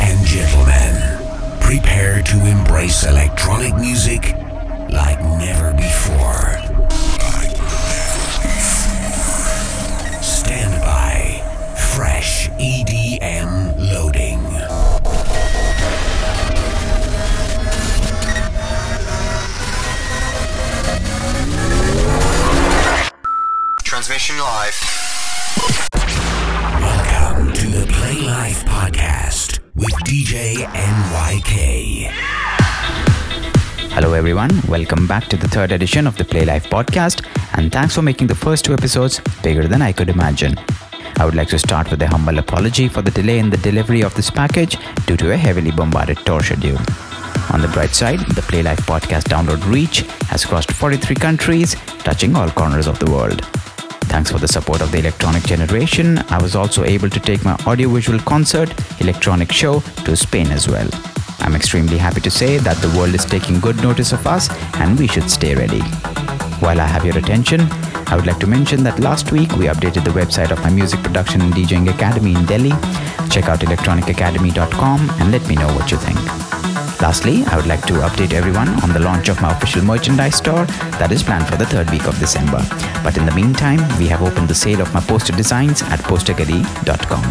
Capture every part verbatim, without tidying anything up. and gentlemen, prepare to embrace electronic music like never before. Like never before. Stand by. Fresh E D M loading. Transmission live. Welcome to the Playlife podcast with D J N Y K. Hello everyone, welcome back to the third edition of the Playlife podcast, and thanks for making the first two episodes bigger than I could imagine. I would like to start with a humble apology for the delay in the delivery of this package due to a heavily bombarded tour schedule. On the bright side, the Playlife podcast download reach has crossed forty-three countries, touching all corners of the world. Thanks for the support of the electronic generation, I was also able to take my audiovisual concert, electronic show, to Spain as well. I'm extremely happy to say that the world is taking good notice of us and we should stay ready. While I have your attention, I would like to mention that last week we updated the website of my music production and DJing academy in Delhi. Check out electronic academy dot com and let me know what you think. Lastly, I would like to update everyone on the launch of my official merchandise store that is planned for the third week of December. But in the meantime, we have opened the sale of my poster designs at postergedy dot com.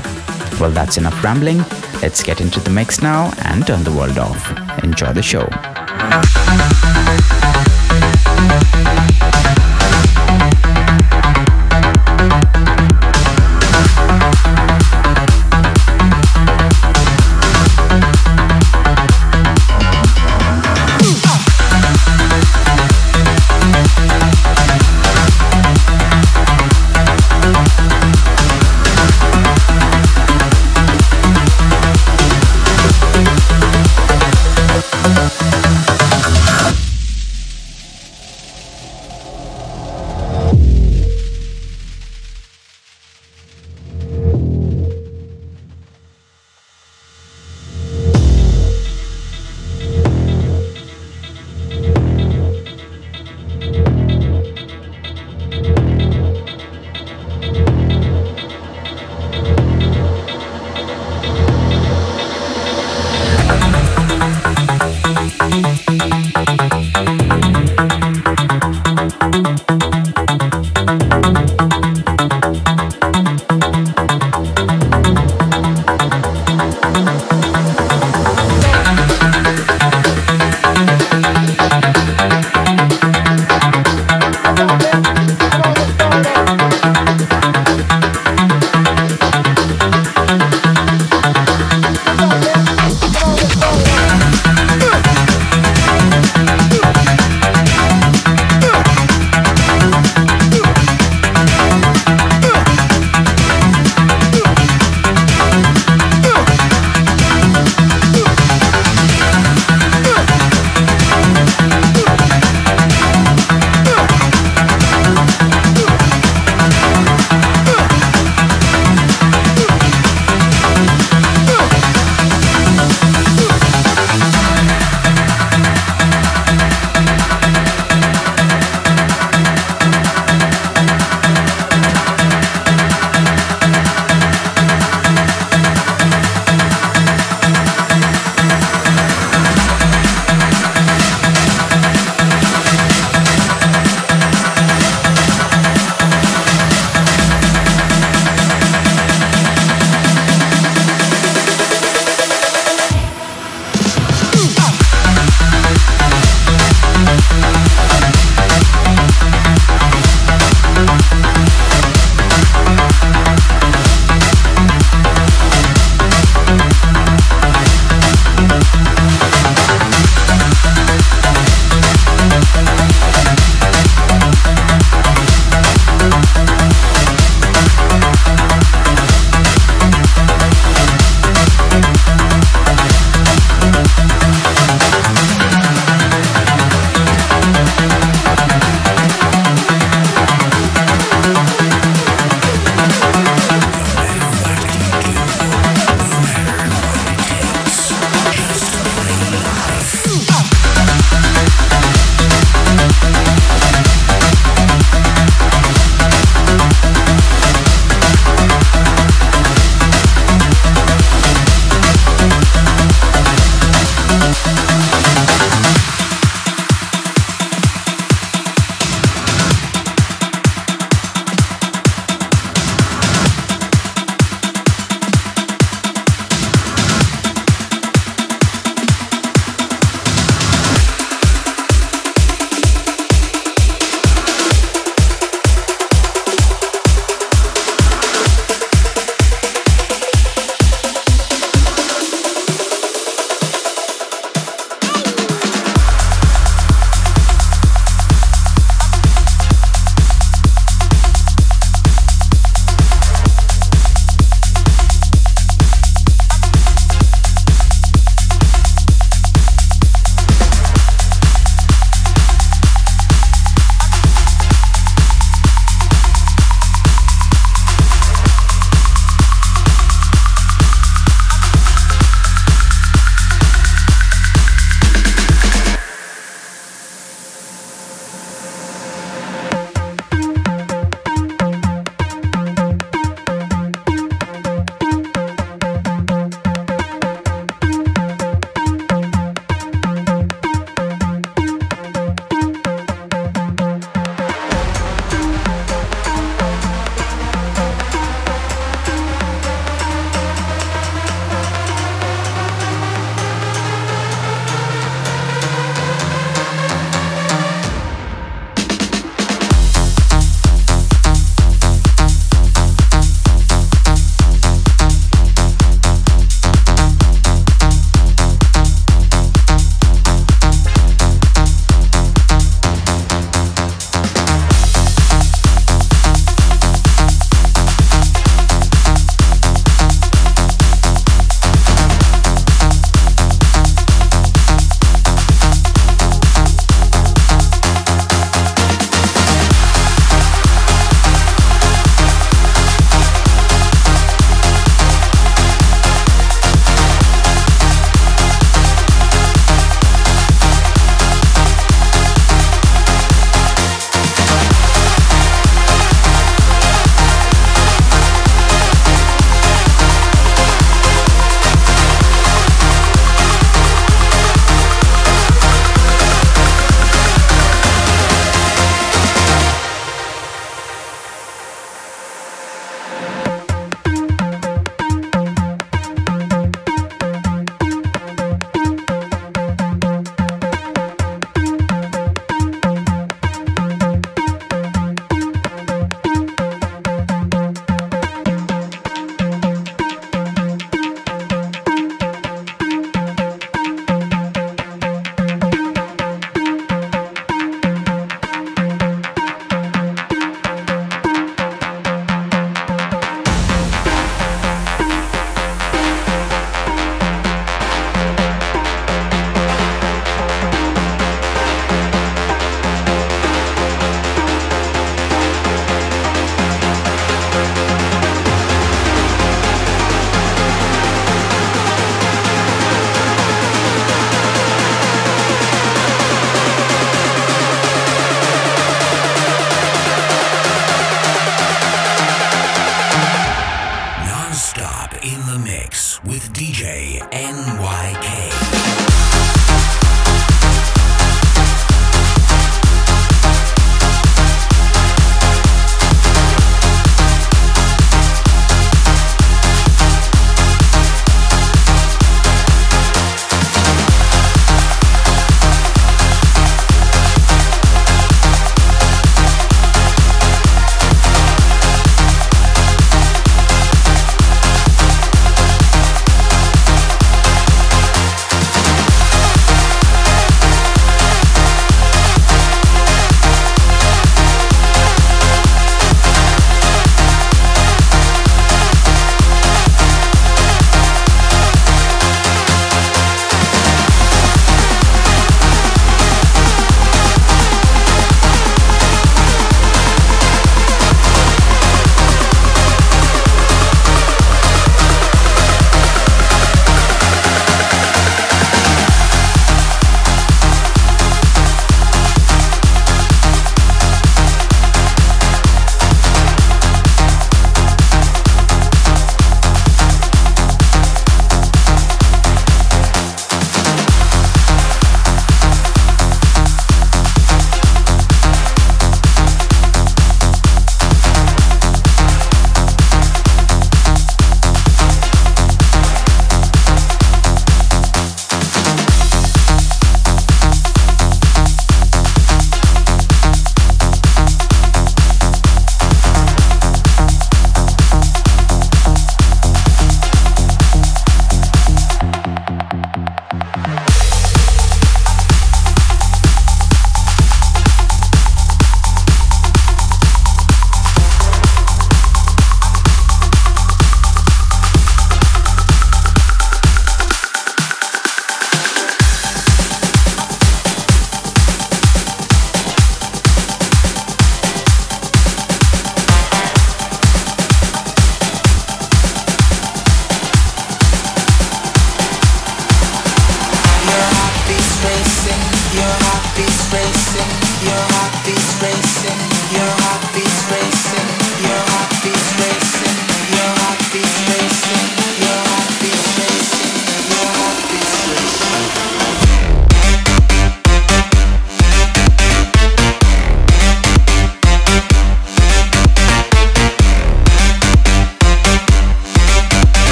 Well, that's enough rambling. Let's get into the mix now and turn the world off. Enjoy the show.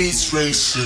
heartbeats racing.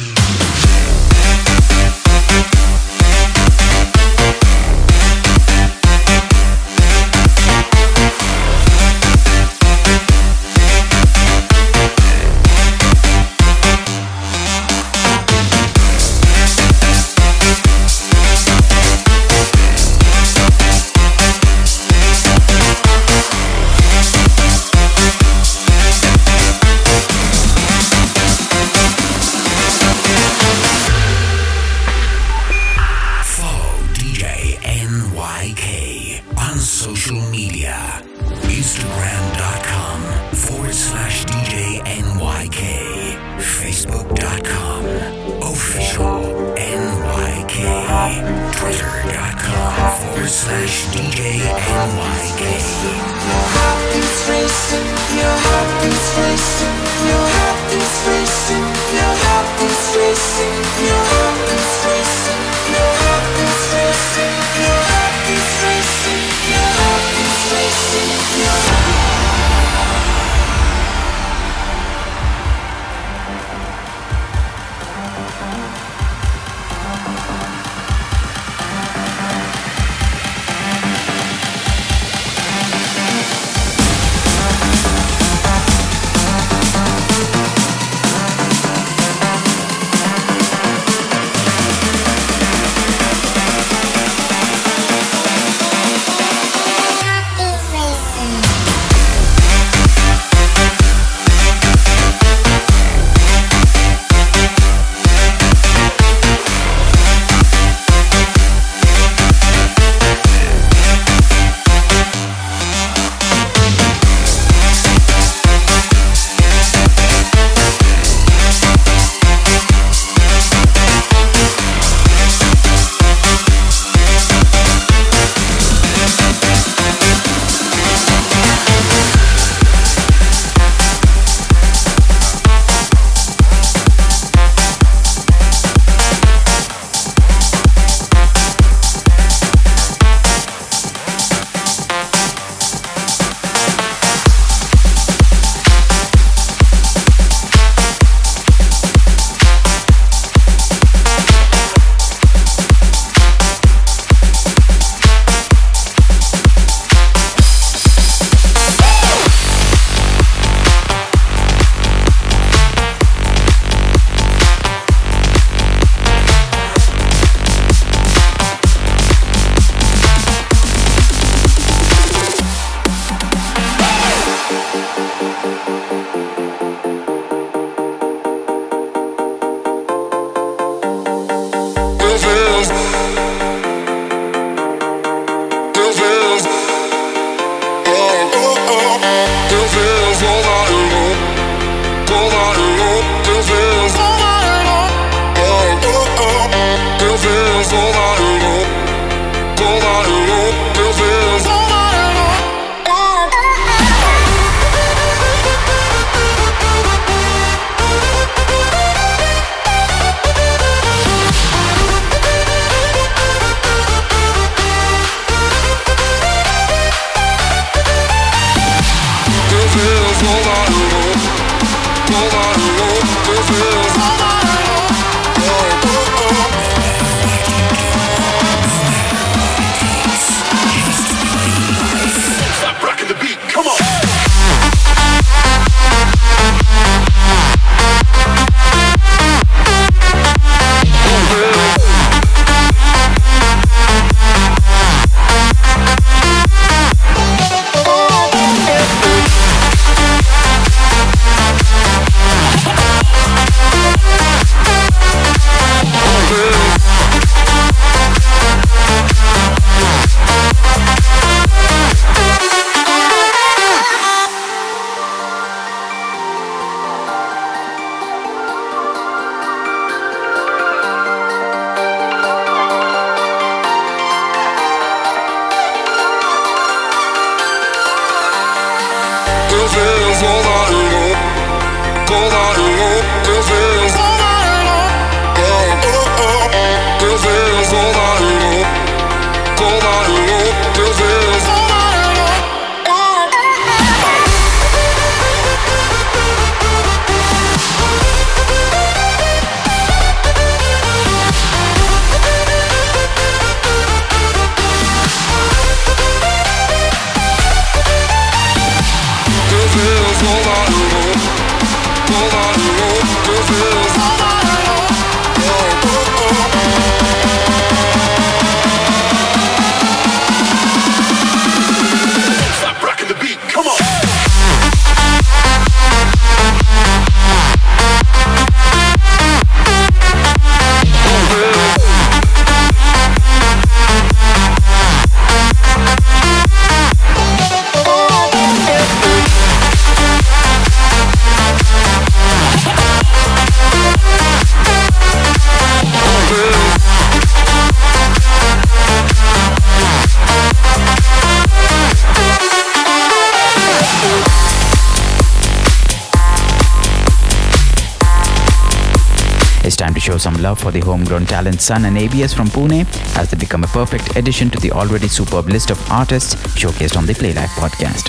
time to show some love for the homegrown talent Sun and A B S from Pune as they become a perfect addition to the already superb list of artists showcased on the Playlife podcast.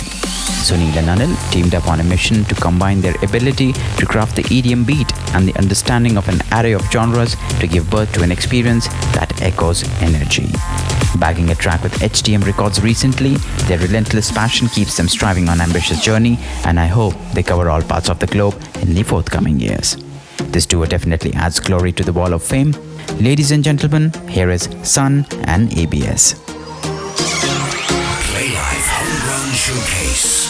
Sunil and Anil teamed up on a mission to combine their ability to craft the E D M beat and the understanding of an array of genres to give birth to an experience that echoes energy. Bagging a track with H T M Records recently, their relentless passion keeps them striving on an ambitious journey, and I hope they cover all parts of the globe in the forthcoming years. This duo definitely adds glory to the Wall of Fame. Ladies and gentlemen, here is Sun and A B S. Playlife Homegrown Showcase.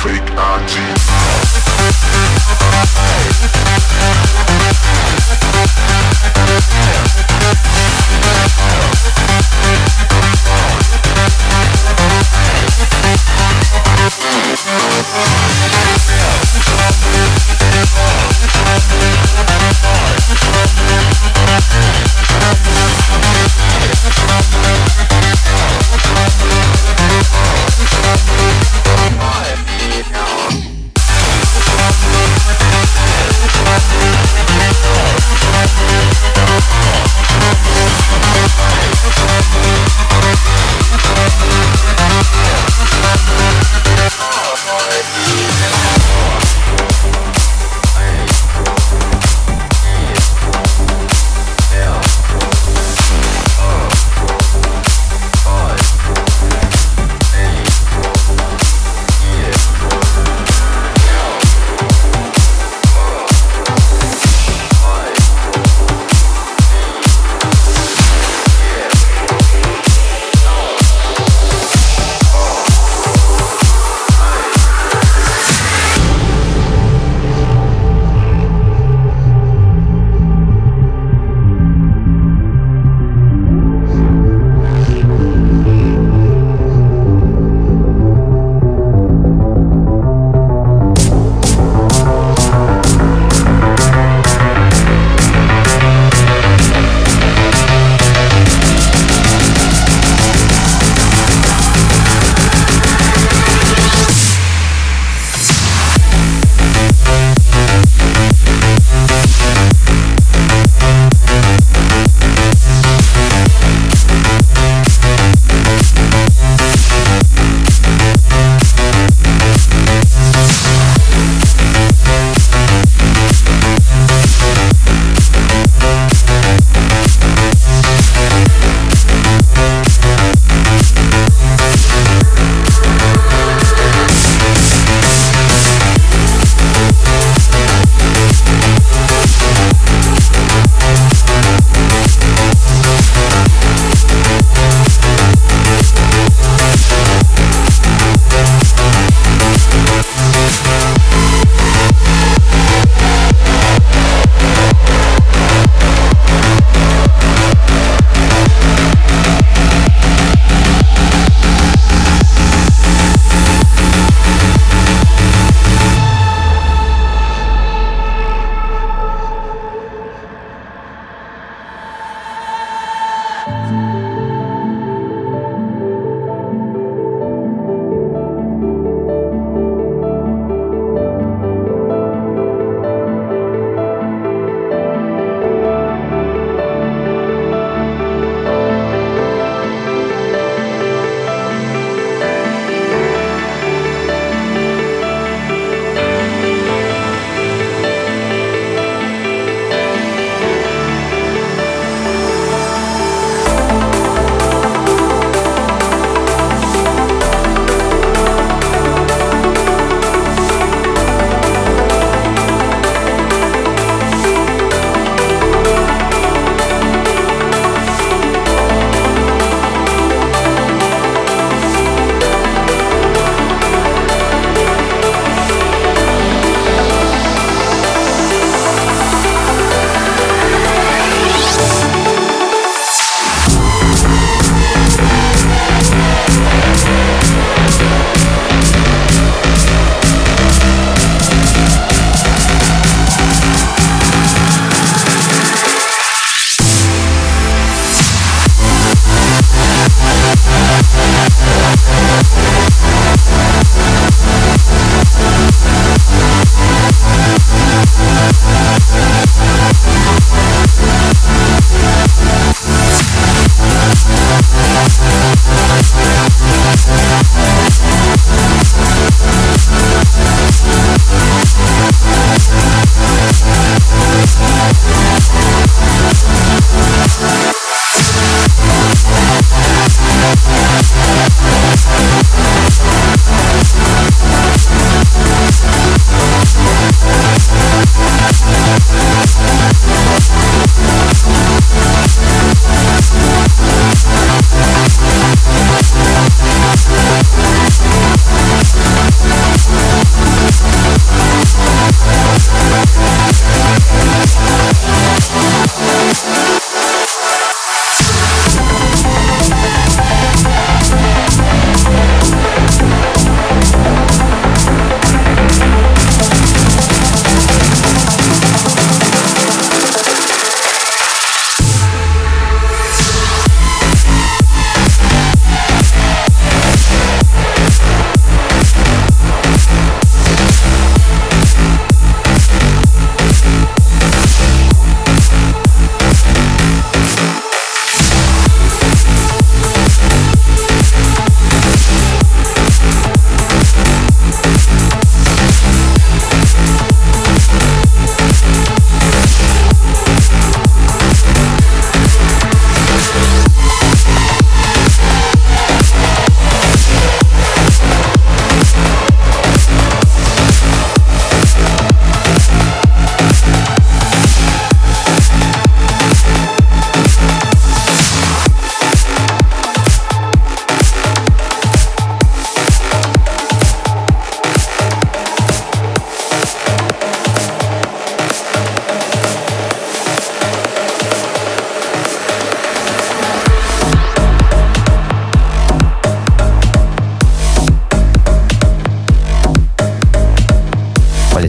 Fake I D.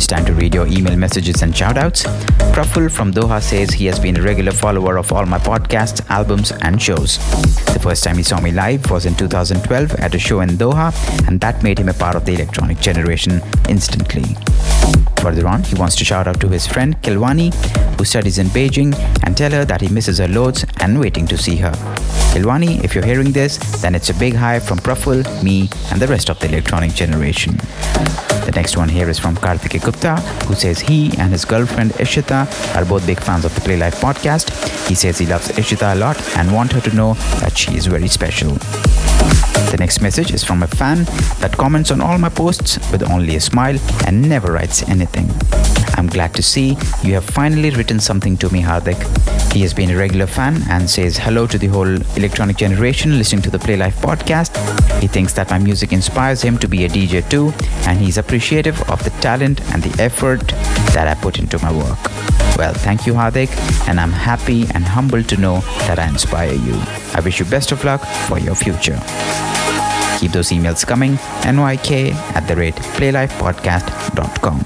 it's time to read your email messages and shoutouts. Praful from Doha says he has been a regular follower of all my podcasts, albums and shows. The first time he saw me live was in two thousand twelve at a show in Doha, and that made him a part of the electronic generation instantly. Further on, he wants to shout out to his friend Kilwani, who studies in Beijing, and tell her that he misses her loads and waiting to see her. Kilwani, if you're hearing this, then it's a big hi from Praful, me and the rest of the electronic generation. The next one here is from Karthike Gupta, who says he and his girlfriend Ishita are both big fans of the Playlife podcast. He says he loves Ishita a lot and wants her to know that she is very special. The next message is from a fan that comments on all my posts with only a smile and never writes anything. I'm glad to see you have finally written something to me, Hardik. He has been a regular fan and says hello to the whole electronic generation listening to the Playlife podcast. He thinks that my music inspires him to be a D J too, and he's appreciative of the talent and the effort that I put into my work. Well, thank you, Hardik, and I'm happy and humbled to know that I inspire you. I wish you best of luck for your future. Keep those emails coming, nyk at the rate playlifepodcast.com.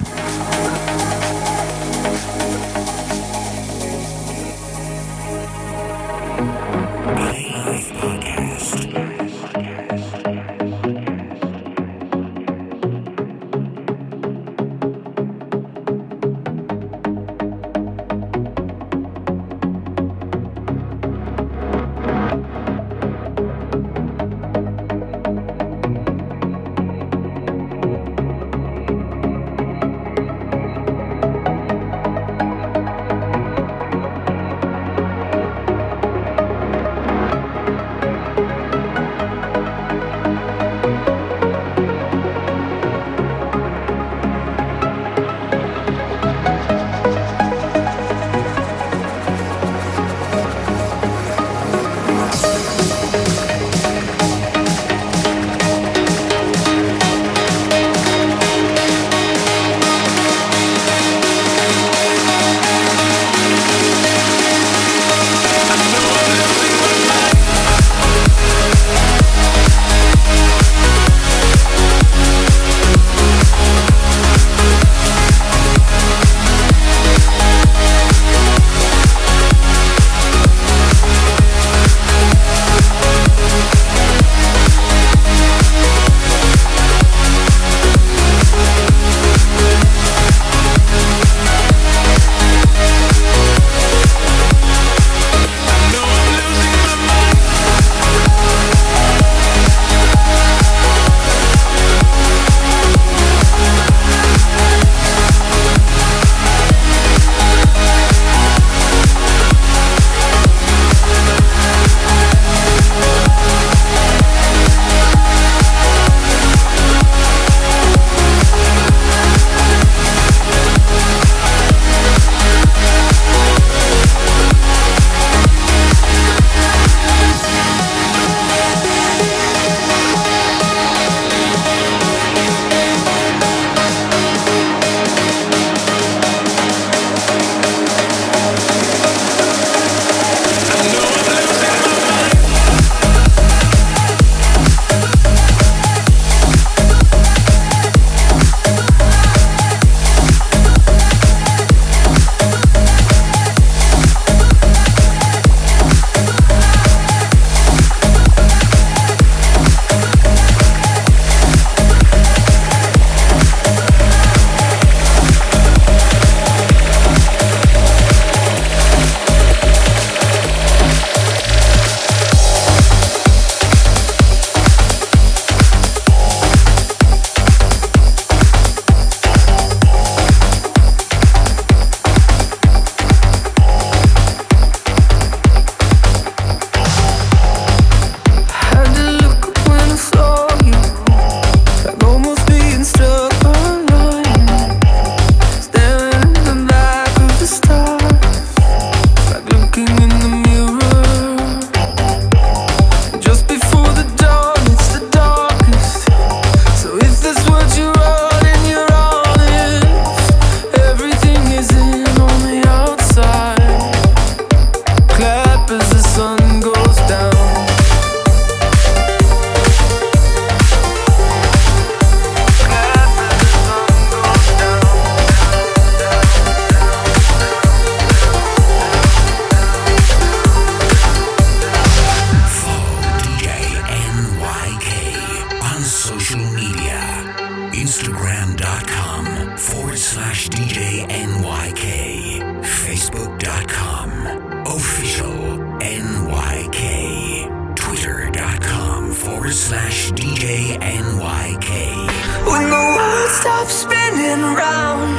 stop spinning round,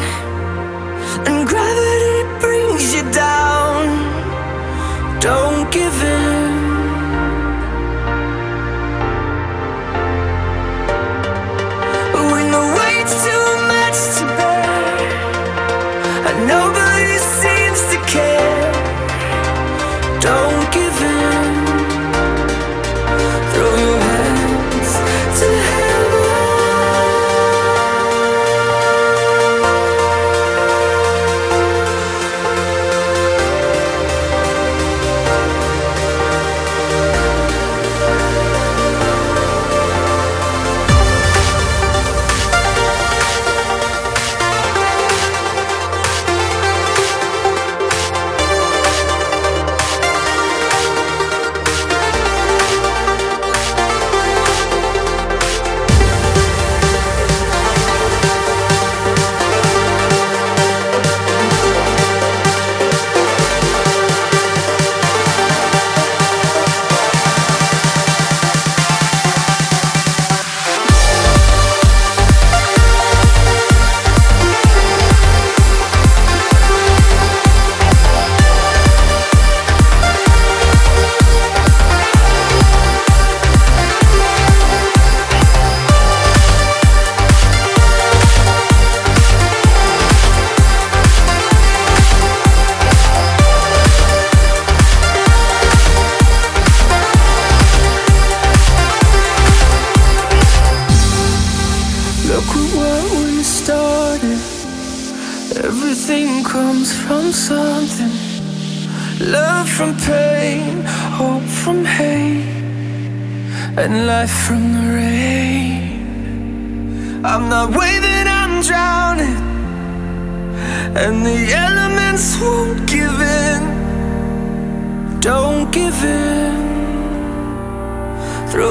and gravity brings you down. Don't give in. When the weight's too much to bear, and nobody seems to care, don't give in. Throw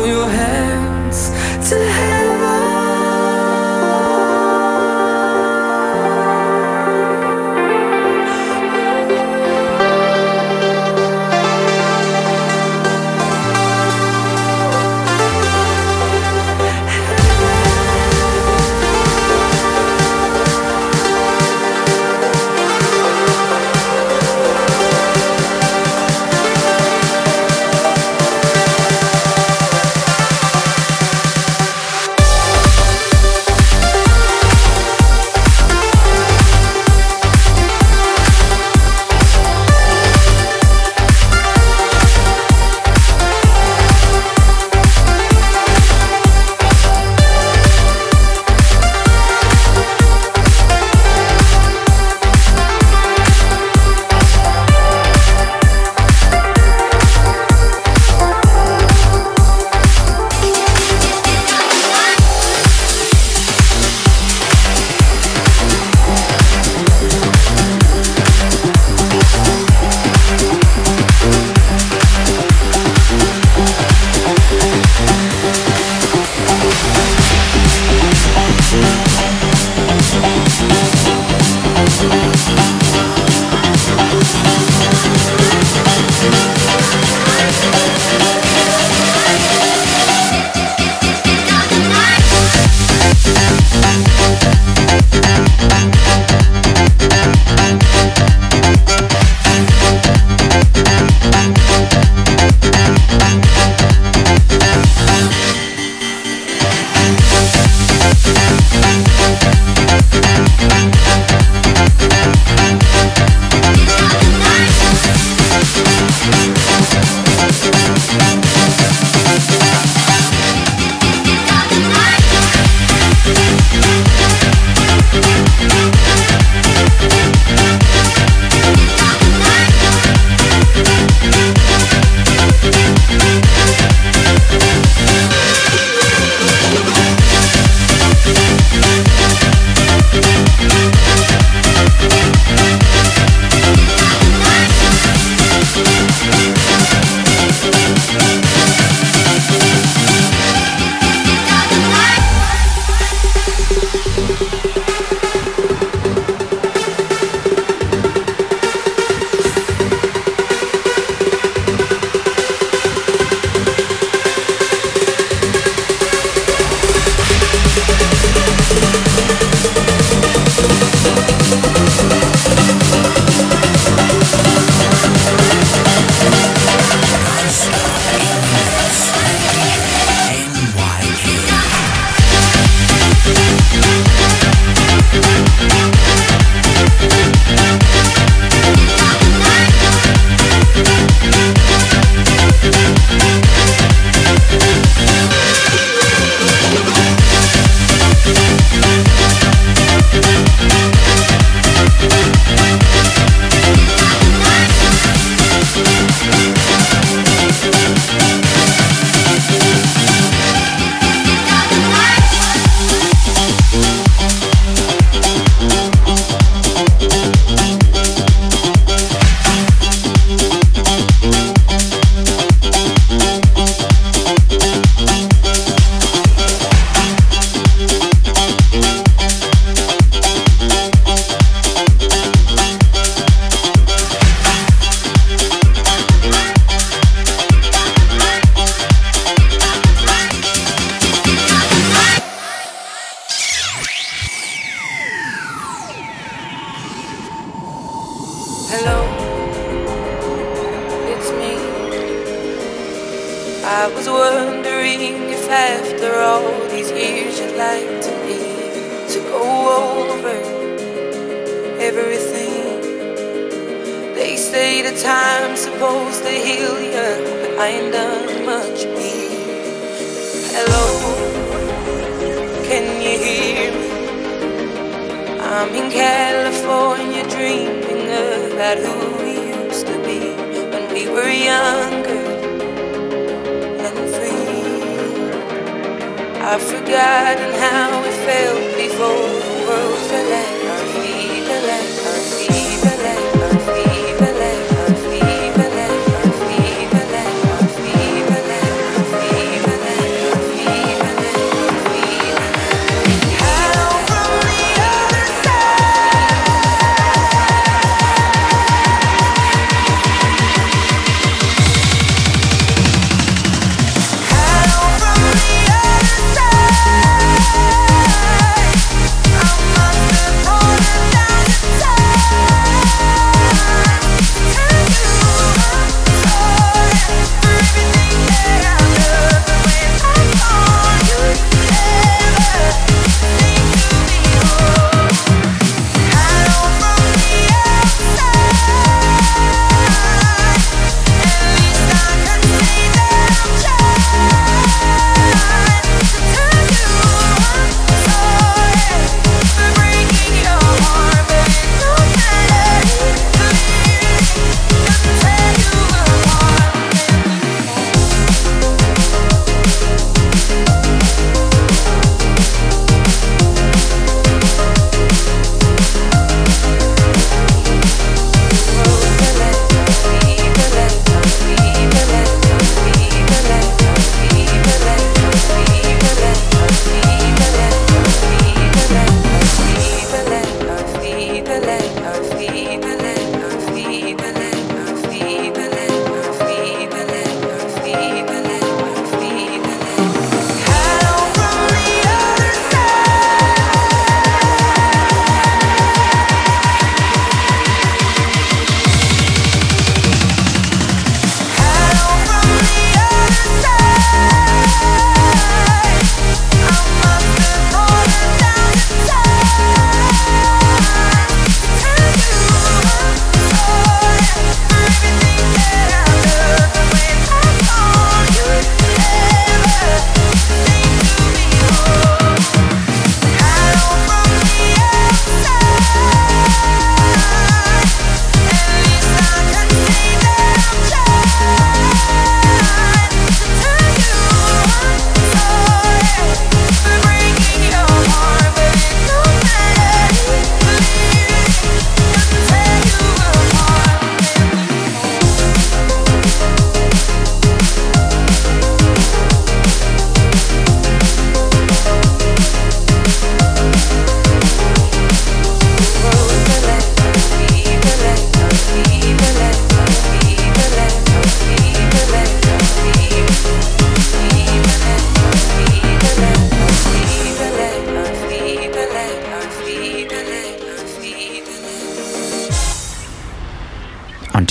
your hands to heaven. I was wondering if after all these years you'd like to be, to go over everything. They say the time's supposed to heal you, but I ain't done much me. Hello, can you hear me? I'm in California dreaming about who we used to be when we were younger. I've forgotten how it felt before the world fell at our feet, fell at our feet, fell at our feet, fell at our feet, fell at our feet, fell at our feet, fell at our feet, fell at our feet, out from the other side. Out from the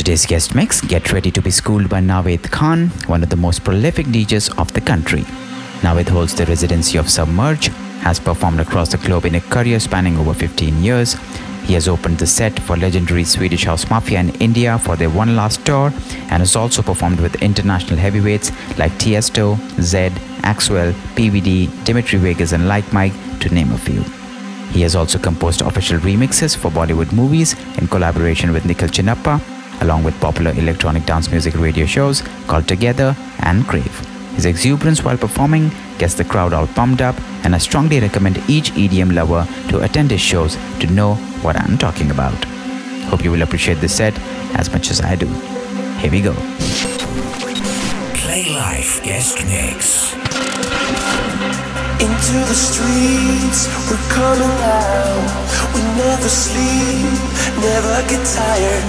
Today's guest mix, Get Ready to be Schooled by Naveed Khan, one of the most prolific D Js of the country. Naveed holds the residency of Submerge, has performed across the globe in a career spanning over fifteen years. He has opened the set for legendary Swedish House Mafia in India for their One Last Tour and has also performed with international heavyweights like Tiesto, Zedd, Axwell, P V D, Dimitri Vegas and Like Mike, to name a few. He has also composed official remixes for Bollywood movies in collaboration with Nikhil Chinappa, along with popular electronic dance music radio shows called Together and Crave. His exuberance while performing gets the crowd all pumped up, and I strongly recommend each E D M lover to attend his shows to know what I'm talking about. Hope you will appreciate this set as much as I do. Here we go. Playlife guest mix. Into the streets, we're coming out. We never sleep, never get tired.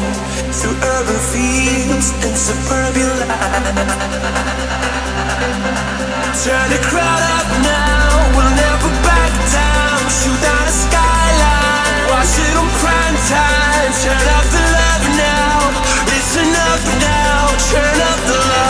Through urban fields and suburban lights, turn the crowd up now, we'll never back down. Shoot down the skyline, watch it on prime time. Turn up the love now, listen up now, turn up the love.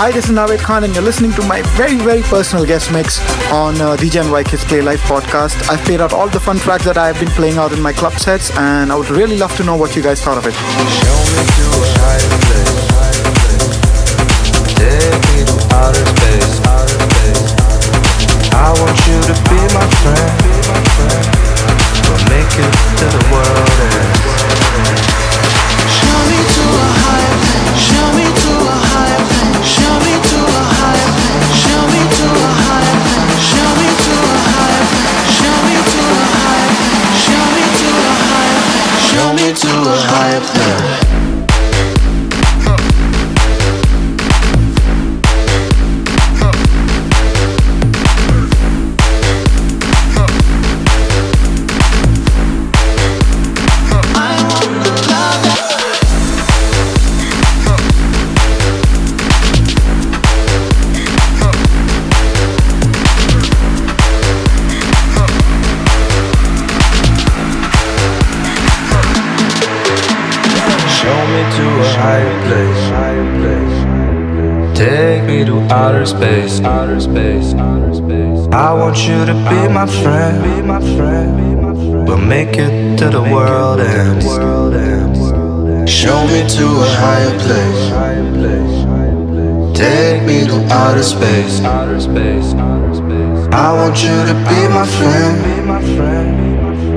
Hi, this is Naveed Khan and you're listening to my very, very personal guest mix on uh, D J N Y K's Playlife podcast. I've played out all the fun tracks that I've been playing out in my club sets and I would really love to know what you guys thought of it. I want you to be my friend. We'll make it to the world ends. Show me to a higher plane. Show me to a higher plane. Show me to a higher plane. Show me to a higher plane. Show me to a higher plane. Show me to a higher plane. Show me to a higher plane. Show me to a higher plane. Outer space, outer space, outer space. I want you to be my friend. Be my friend. We'll make it to the world ends. Show me to a higher place. Take me to outer space, outer space, outer space. I want you to be my friend.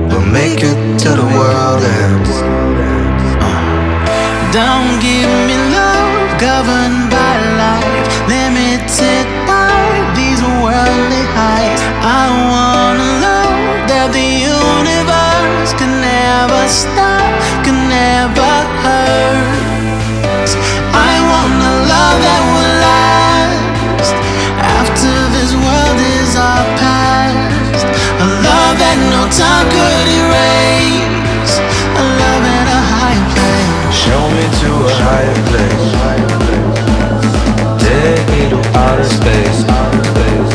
We'll make it to the world ends. Uh. Don't give me love governed by life. Limited by these worldly heights. I wanna love that the universe can never stop, can never hurt. I wanna love that will last after this world is our past. A love that no time could erase. A love at a higher place. Show me to a higher place. Outer space, outer space.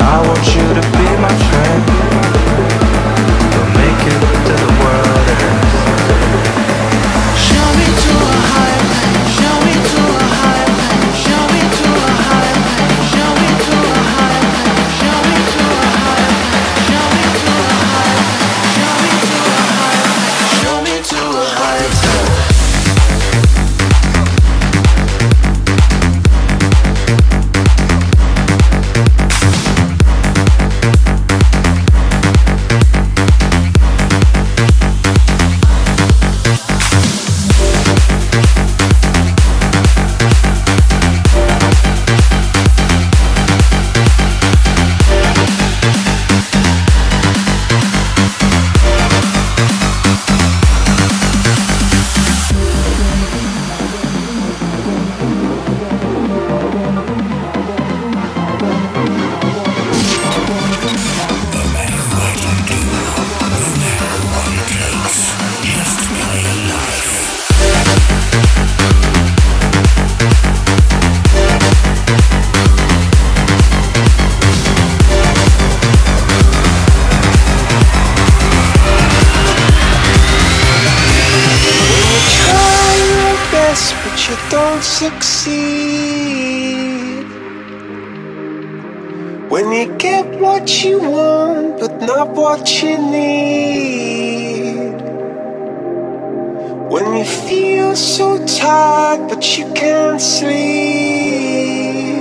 I want you to be my friend. We'll make it to the world ends. Show me to a higher plane. Show me to a higher plane. Show me to a higher plane. Show me to a higher plane. Show me to a higher plane. Show me to a higher plane. Show me to a higher plane. What?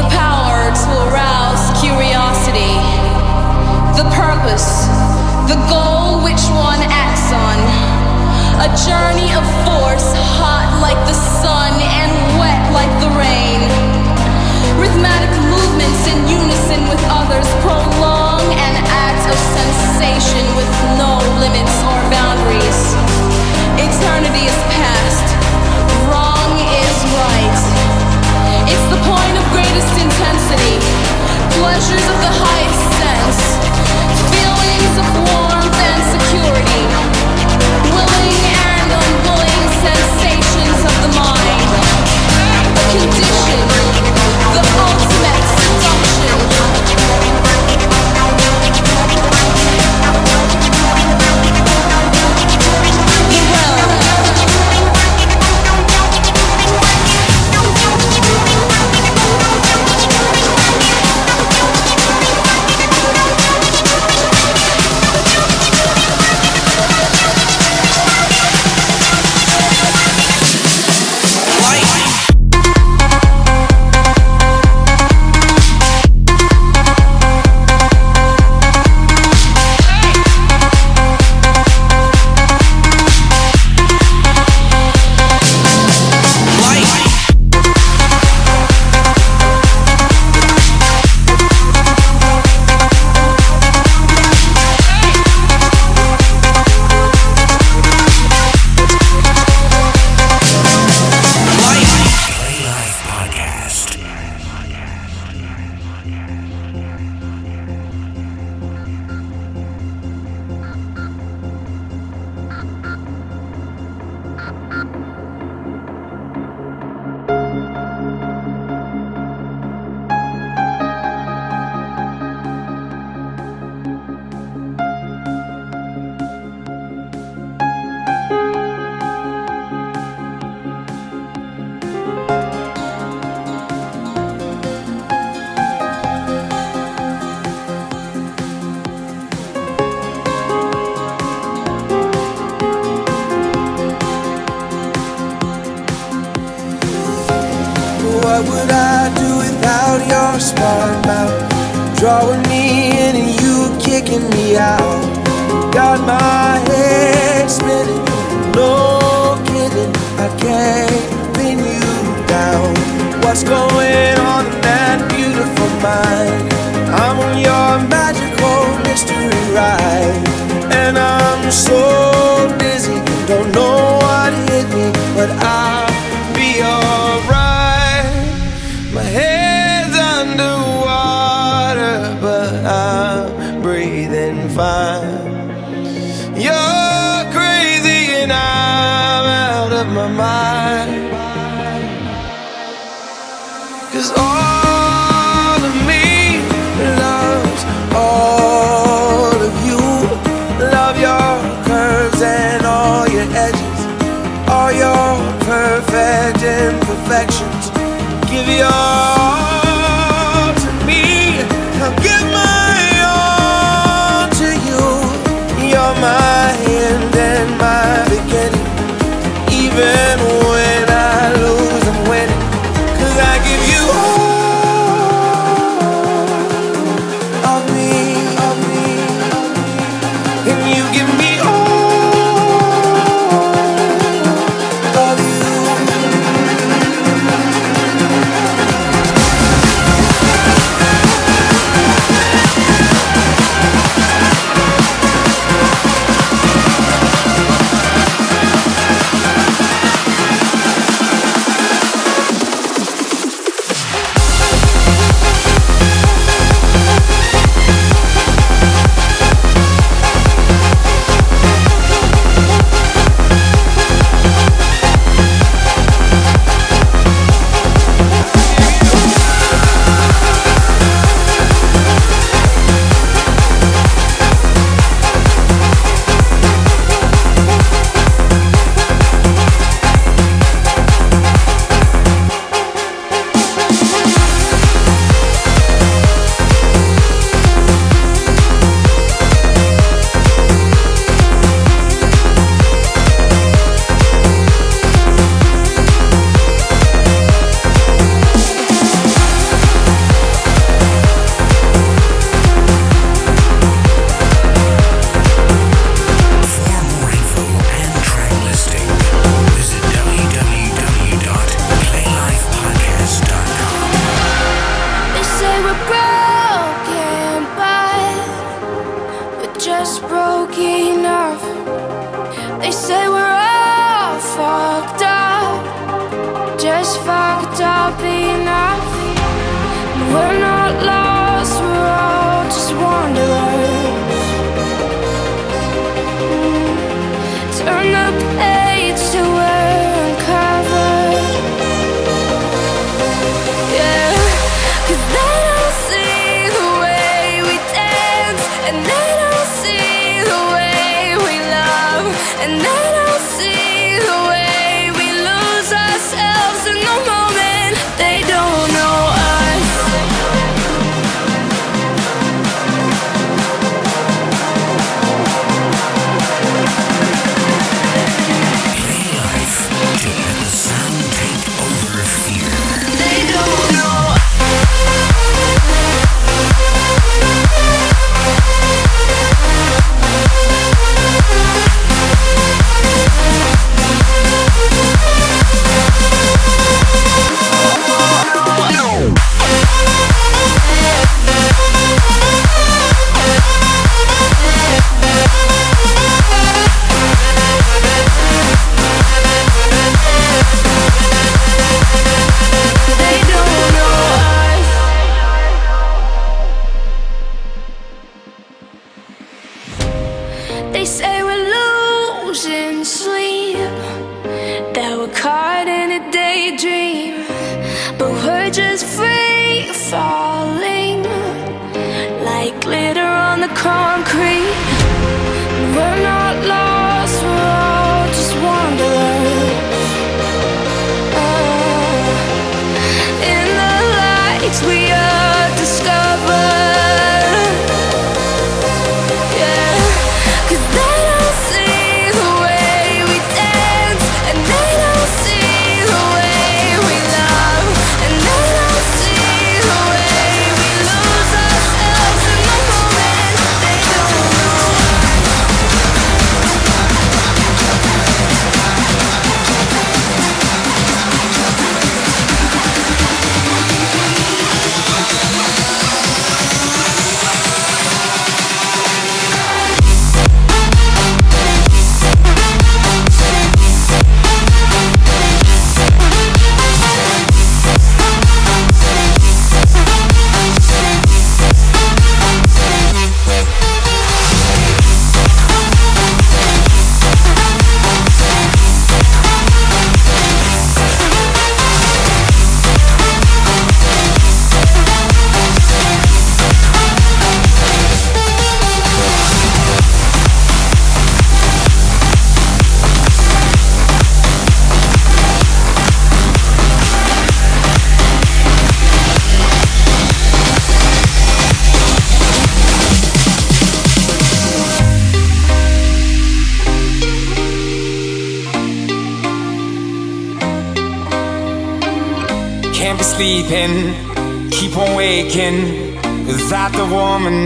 the power to arouse curiosity, the purpose, the goal which one acts on, a journey of force hot like the sun and wet like the rain, rhythmic movements in unison with others prolong an act of sensation with no limits or boundaries. Eternity is past, wrong is right. It's the point of greatest intensity, pleasures of the highest sense, feelings of warmth and security, willing and unwilling sensations of the mind, the condition, the ultimate seduction.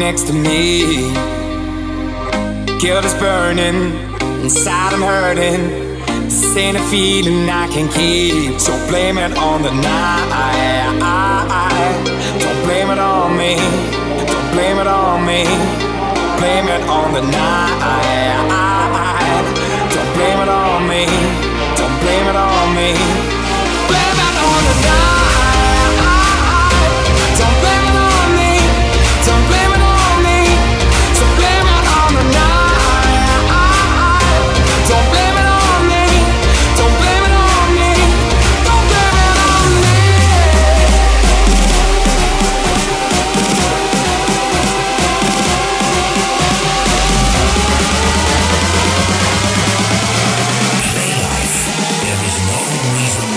Next to me, guilt is burning, inside I'm hurting. This ain't a feeling I can keep, so blame it on the night. Don't blame it on me, don't blame it on me. Blame it on the night. Don't blame it on me, don't blame it on me. Blame it on the night. Don't blame it on me, don't blame it on me. Reason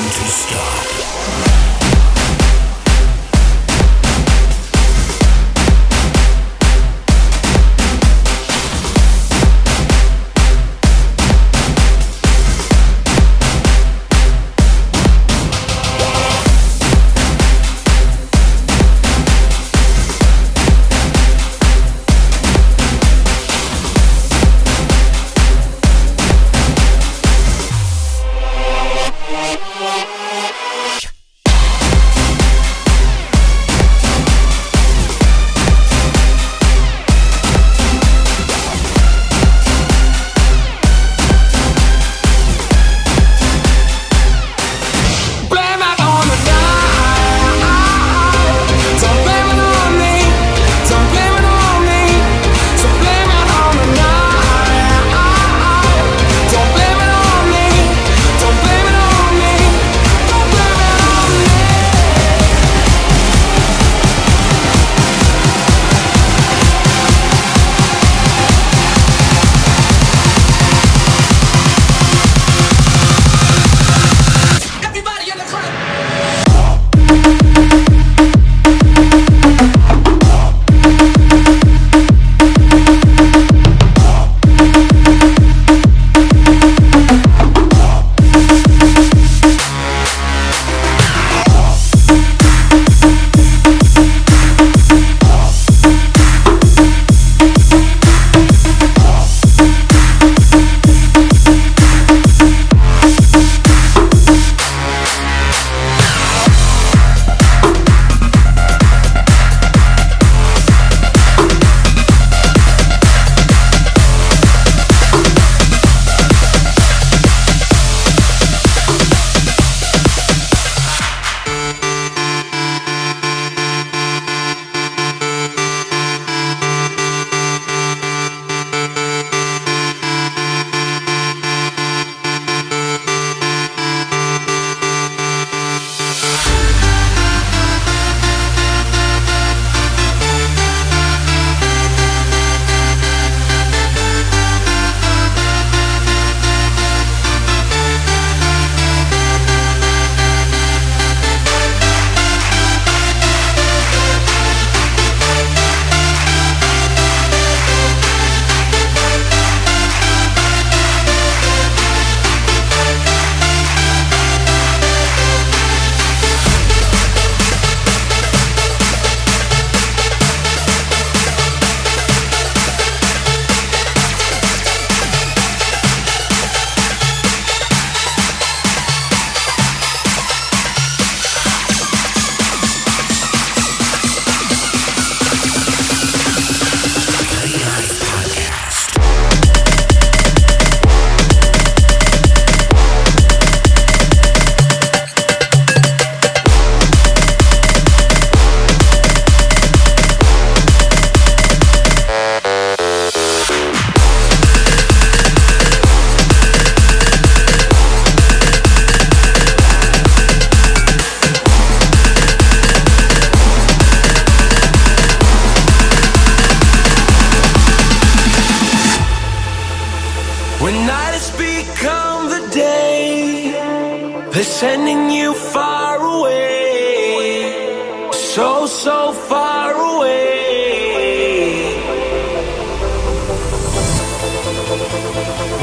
sending you far away, so, so far away.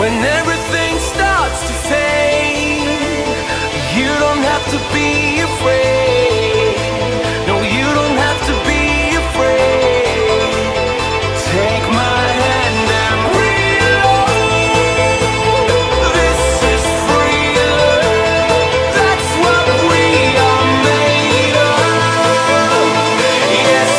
When everything starts to fade, you don't have to be afraid. No, you don't have to be afraid. Take my hand and reload. This is free love. That's what we are made of. Yes.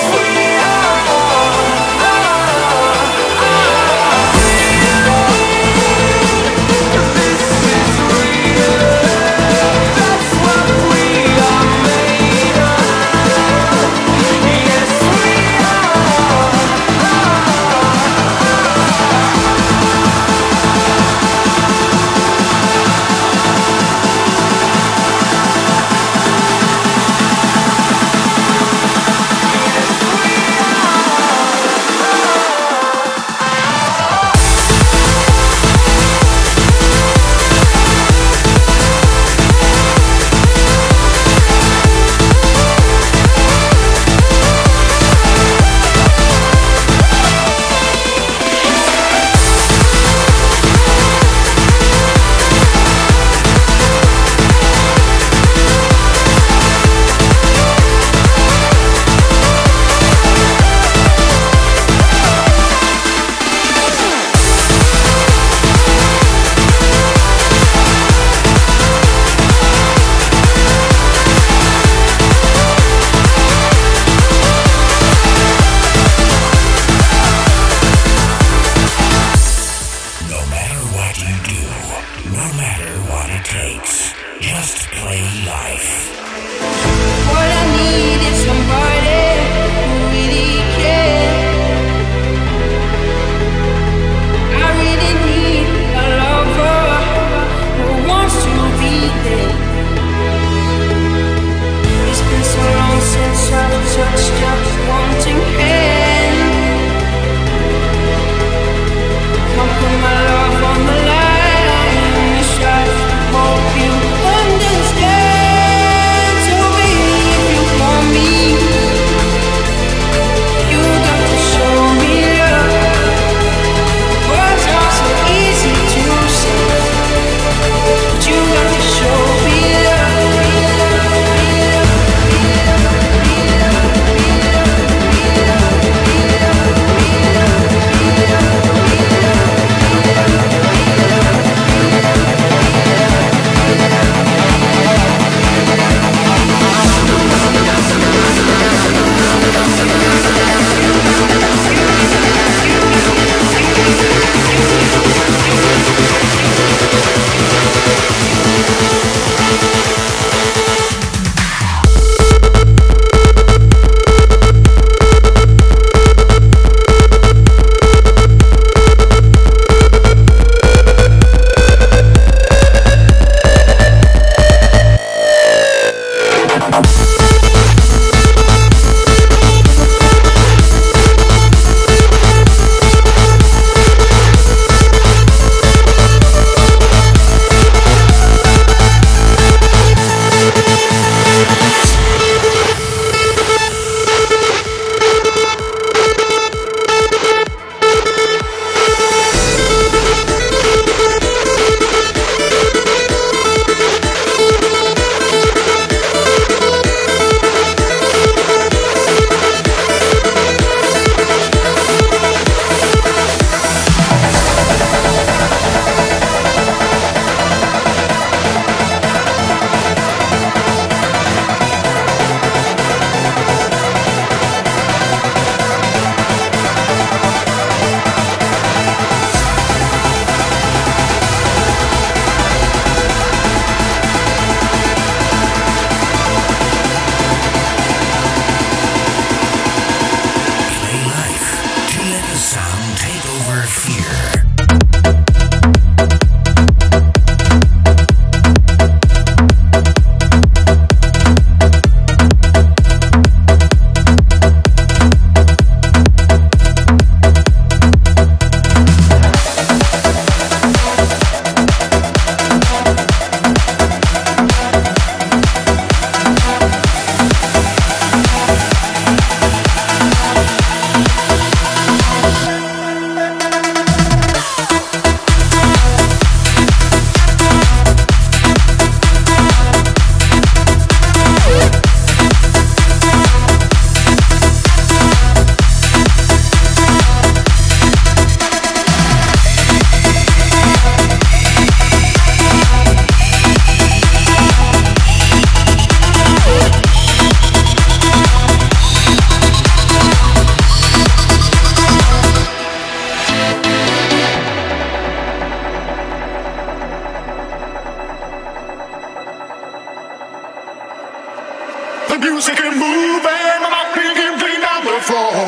moving, and I'm kicking feet on the floor.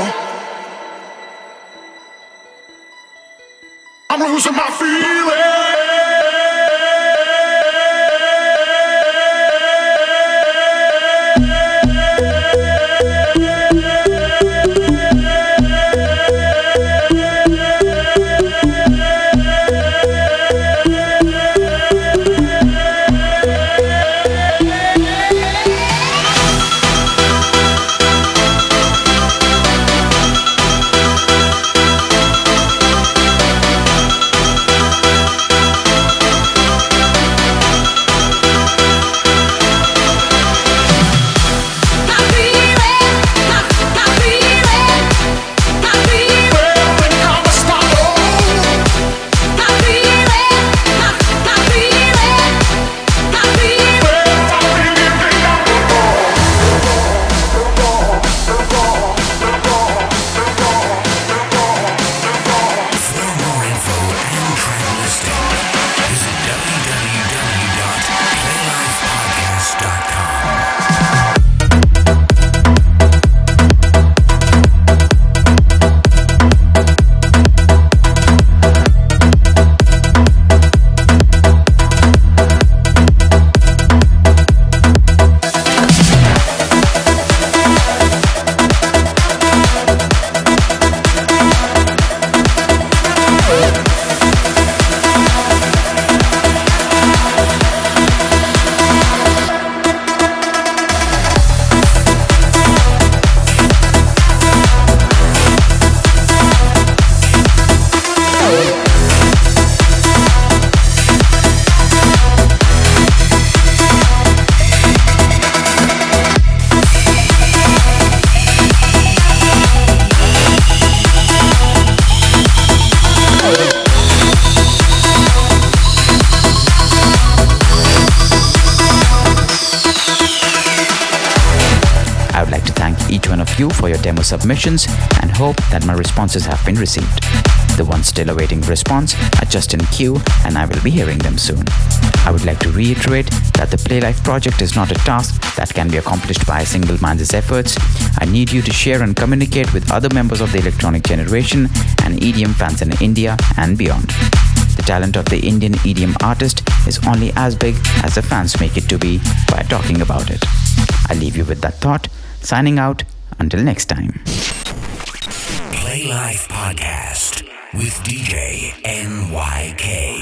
I'm losing my feelings. Submissions and hope that my responses have been received. The ones still awaiting response are just in queue, and I will be hearing them soon. I would like to reiterate that the Playlife project is not a task that can be accomplished by a single man's efforts. I need you to share and communicate with other members of the electronic generation and E D M fans in India and beyond. The talent of the Indian E D M artist is only as big as the fans make it to be by talking about it. I leave you with that thought. Signing out. Until next time. Play Life Podcast with D J N Y K.